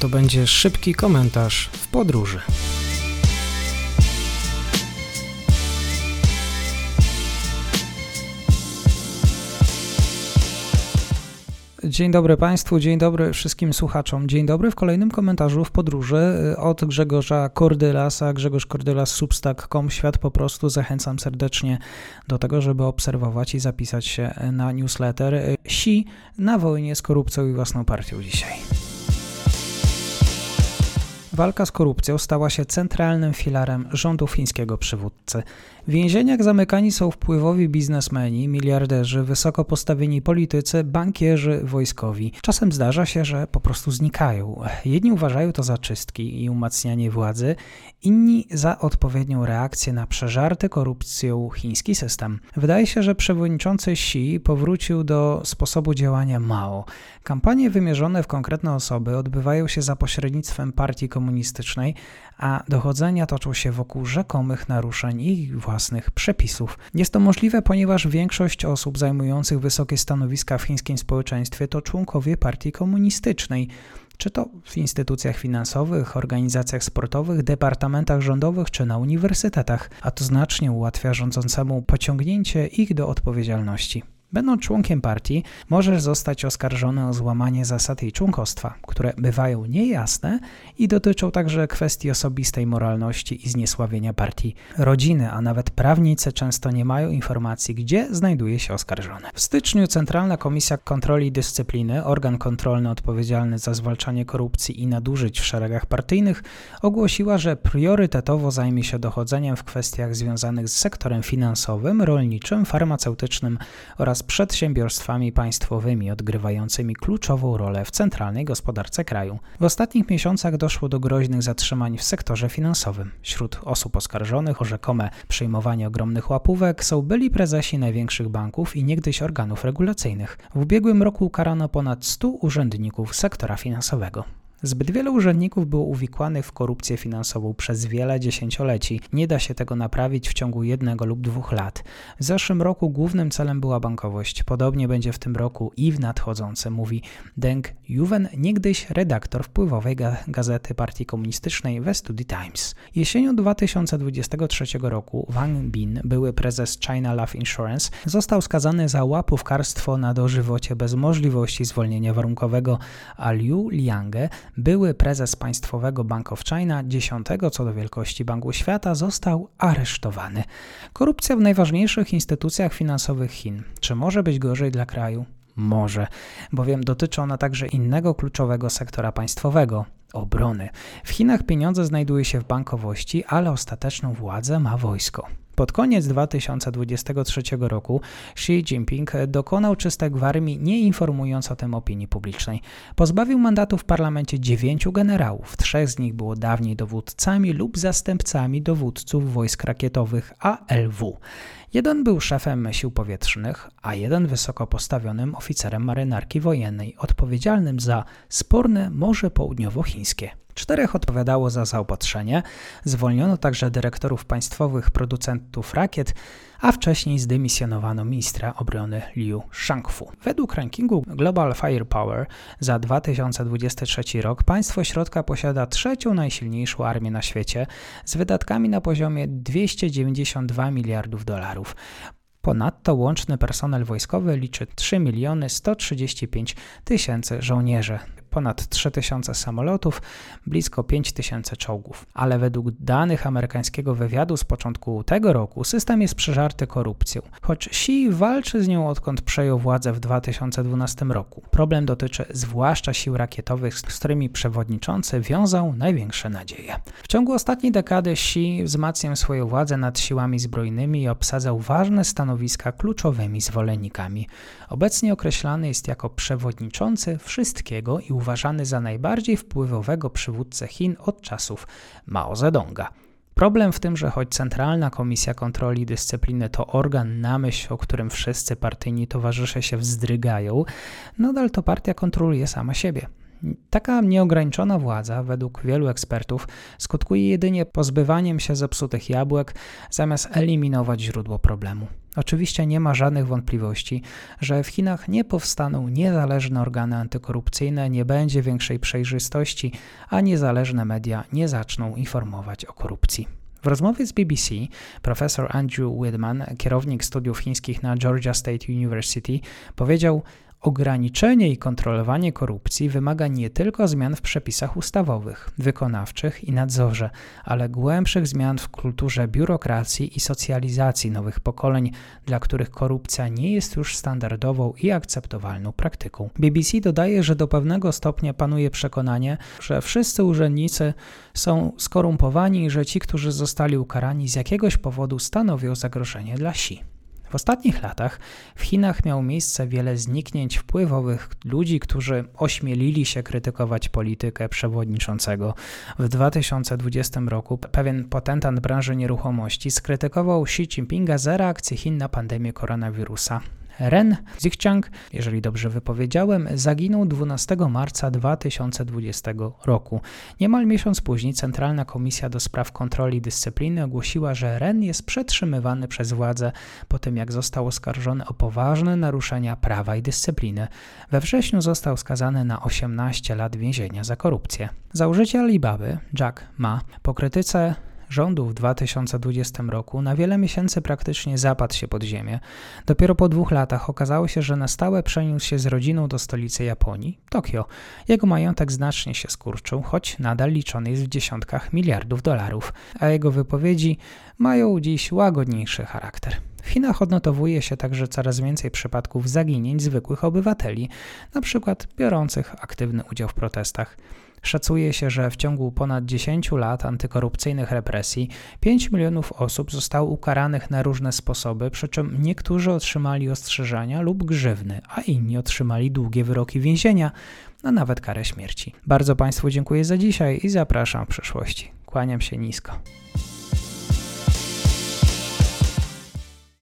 To będzie szybki komentarz w podróży. Dzień dobry Państwu, dzień dobry wszystkim słuchaczom. Dzień dobry w kolejnym komentarzu w podróży od Grzegorza Kordylasa. Grzegorz Kordylas, substack.com, świat po prostu. Zachęcam serdecznie do tego, żeby obserwować i zapisać się na newsletter. Xi na wojnie z korupcją i własną partią dzisiaj. Walka z korupcją stała się centralnym filarem rządu fińskiego przywódcy. W więzieniach zamykani są wpływowi biznesmeni, miliarderzy, wysoko postawieni politycy, bankierzy, wojskowi. Czasem zdarza się, że po prostu znikają. Jedni uważają to za czystki i umacnianie władzy, inni za odpowiednią reakcję na przeżarty korupcją chiński system. Wydaje się, że przewodniczący Xi powrócił do sposobu działania Mao. Kampanie wymierzone w konkretne osoby odbywają się za pośrednictwem partii komunistycznej, a dochodzenia toczą się wokół rzekomych naruszeń ich własnych przepisów. Jest to możliwe, ponieważ większość osób zajmujących wysokie stanowiska w chińskim społeczeństwie to członkowie partii komunistycznej, czy to w instytucjach finansowych, organizacjach sportowych, departamentach rządowych czy na uniwersytetach, a to znacznie ułatwia rządzącemu pociągnięcie ich do odpowiedzialności. Będąc członkiem partii, możesz zostać oskarżony o złamanie zasad jej członkostwa, które bywają niejasne i dotyczą także kwestii osobistej moralności i zniesławienia partii. Rodziny, a nawet prawnicy często nie mają informacji, gdzie znajduje się oskarżony. W styczniu Centralna Komisja Kontroli i Dyscypliny, organ kontrolny odpowiedzialny za zwalczanie korupcji i nadużyć w szeregach partyjnych, ogłosiła, że priorytetowo zajmie się dochodzeniem w kwestiach związanych z sektorem finansowym, rolniczym, farmaceutycznym oraz przedsiębiorstwami państwowymi odgrywającymi kluczową rolę w centralnej gospodarce kraju. W ostatnich miesiącach doszło do groźnych zatrzymań w sektorze finansowym. Wśród osób oskarżonych o rzekome przyjmowanie ogromnych łapówek są byli prezesi największych banków i niegdyś organów regulacyjnych. W ubiegłym roku ukarano ponad 100 urzędników sektora finansowego. Zbyt wielu urzędników było uwikłanych w korupcję finansową przez wiele dziesięcioleci. Nie da się tego naprawić w ciągu 1 lub 2 lat. W zeszłym roku głównym celem była bankowość. Podobnie będzie w tym roku i w nadchodzącym, mówi Deng Yuwen, niegdyś redaktor wpływowej gazety partii komunistycznej The Study Times. Jesienią 2023 roku Wang Bin, były prezes China Life Insurance, został skazany za łapówkarstwo na dożywocie bez możliwości zwolnienia warunkowego, a Liu Liange, były prezes Państwowego Bank of China, 10. co do wielkości Banku Świata, został aresztowany. Korupcja w najważniejszych instytucjach finansowych Chin. Czy może być gorzej dla kraju? Może, bowiem dotyczy ona także innego kluczowego sektora państwowego – obrony. W Chinach pieniądze znajduje się w bankowości, ale ostateczną władzę ma wojsko. Pod koniec 2023 roku Xi Jinping dokonał czystek w armii, nie informując o tym opinii publicznej. Pozbawił mandatu w parlamencie 9 generałów, 3 z nich było dawniej dowódcami lub zastępcami dowódców wojsk rakietowych ALW. Jeden był szefem sił powietrznych, a jeden wysoko postawionym oficerem marynarki wojennej, odpowiedzialnym za sporne Morze Południowochińskie. 4 odpowiadało za zaopatrzenie, zwolniono także dyrektorów państwowych producentów rakiet, a wcześniej zdymisjonowano ministra obrony Liu Shangfu. Według rankingu Global Firepower za 2023 rok państwo środka posiada 3. najsilniejszą armię na świecie z wydatkami na poziomie 292 miliardów dolarów. Ponadto łączny personel wojskowy liczy 3 135 tysięcy żołnierzy, ponad 3000 samolotów, blisko 5000 czołgów. Ale według danych amerykańskiego wywiadu z początku tego roku system jest przeżarty korupcją, choć Xi walczy z nią odkąd przejął władzę w 2012 roku. Problem dotyczy zwłaszcza sił rakietowych, z którymi przewodniczący wiązał największe nadzieje. W ciągu ostatniej dekady Xi wzmacniał swoją władzę nad siłami zbrojnymi i obsadzał ważne stanowiska kluczowymi zwolennikami. Obecnie określany jest jako przewodniczący wszystkiego i uważany za najbardziej wpływowego przywódcę Chin od czasów Mao Zedonga. Problem w tym, że choć Centralna Komisja Kontroli i Dyscypliny to organ, na myśl o którym wszyscy partyjni towarzysze się wzdrygają, nadal to partia kontroluje sama siebie. Taka nieograniczona władza, według wielu ekspertów, skutkuje jedynie pozbywaniem się zepsutych jabłek, zamiast eliminować źródło problemu. Oczywiście nie ma żadnych wątpliwości, że w Chinach nie powstaną niezależne organy antykorupcyjne, nie będzie większej przejrzystości, a niezależne media nie zaczną informować o korupcji. W rozmowie z BBC profesor Andrew Whitman, kierownik studiów chińskich na Georgia State University, powiedział: ograniczenie i kontrolowanie korupcji wymaga nie tylko zmian w przepisach ustawowych, wykonawczych i nadzorze, ale głębszych zmian w kulturze biurokracji i socjalizacji nowych pokoleń, dla których korupcja nie jest już standardową i akceptowalną praktyką. BBC dodaje, że do pewnego stopnia panuje przekonanie, że wszyscy urzędnicy są skorumpowani i że ci, którzy zostali ukarani z jakiegoś powodu, stanowią zagrożenie dla Xi. W ostatnich latach w Chinach miało miejsce wiele zniknięć wpływowych ludzi, którzy ośmielili się krytykować politykę przewodniczącego. W 2020 roku pewien potentant branży nieruchomości skrytykował Xi Jinpinga za reakcję Chin na pandemię koronawirusa. Ren Zichciang, jeżeli dobrze wypowiedziałem, zaginął 12 marca 2020 roku. Niemal miesiąc później Centralna Komisja do Spraw Kontroli i Dyscypliny ogłosiła, że Ren jest przetrzymywany przez władzę po tym, jak został oskarżony o poważne naruszenia prawa i dyscypliny. We wrześniu został skazany na 18 lat więzienia za korupcję. Założyciel Alibaby, Jack Ma, po krytyce rządu w 2020 roku na wiele miesięcy praktycznie zapadł się pod ziemię. Dopiero po 2 latach okazało się, że na stałe przeniósł się z rodziną do stolicy Japonii, Tokio. Jego majątek znacznie się skurczył, choć nadal liczony jest w dziesiątkach miliardów dolarów, a jego wypowiedzi mają dziś łagodniejszy charakter. W Chinach odnotowuje się także coraz więcej przypadków zaginięć zwykłych obywateli, np. biorących aktywny udział w protestach. Szacuje się, że w ciągu ponad 10 lat antykorupcyjnych represji 5 milionów osób zostało ukaranych na różne sposoby, przy czym niektórzy otrzymali ostrzeżenia lub grzywny, a inni otrzymali długie wyroki więzienia, a nawet karę śmierci. Bardzo Państwu dziękuję za dzisiaj i zapraszam w przyszłości. Kłaniam się nisko.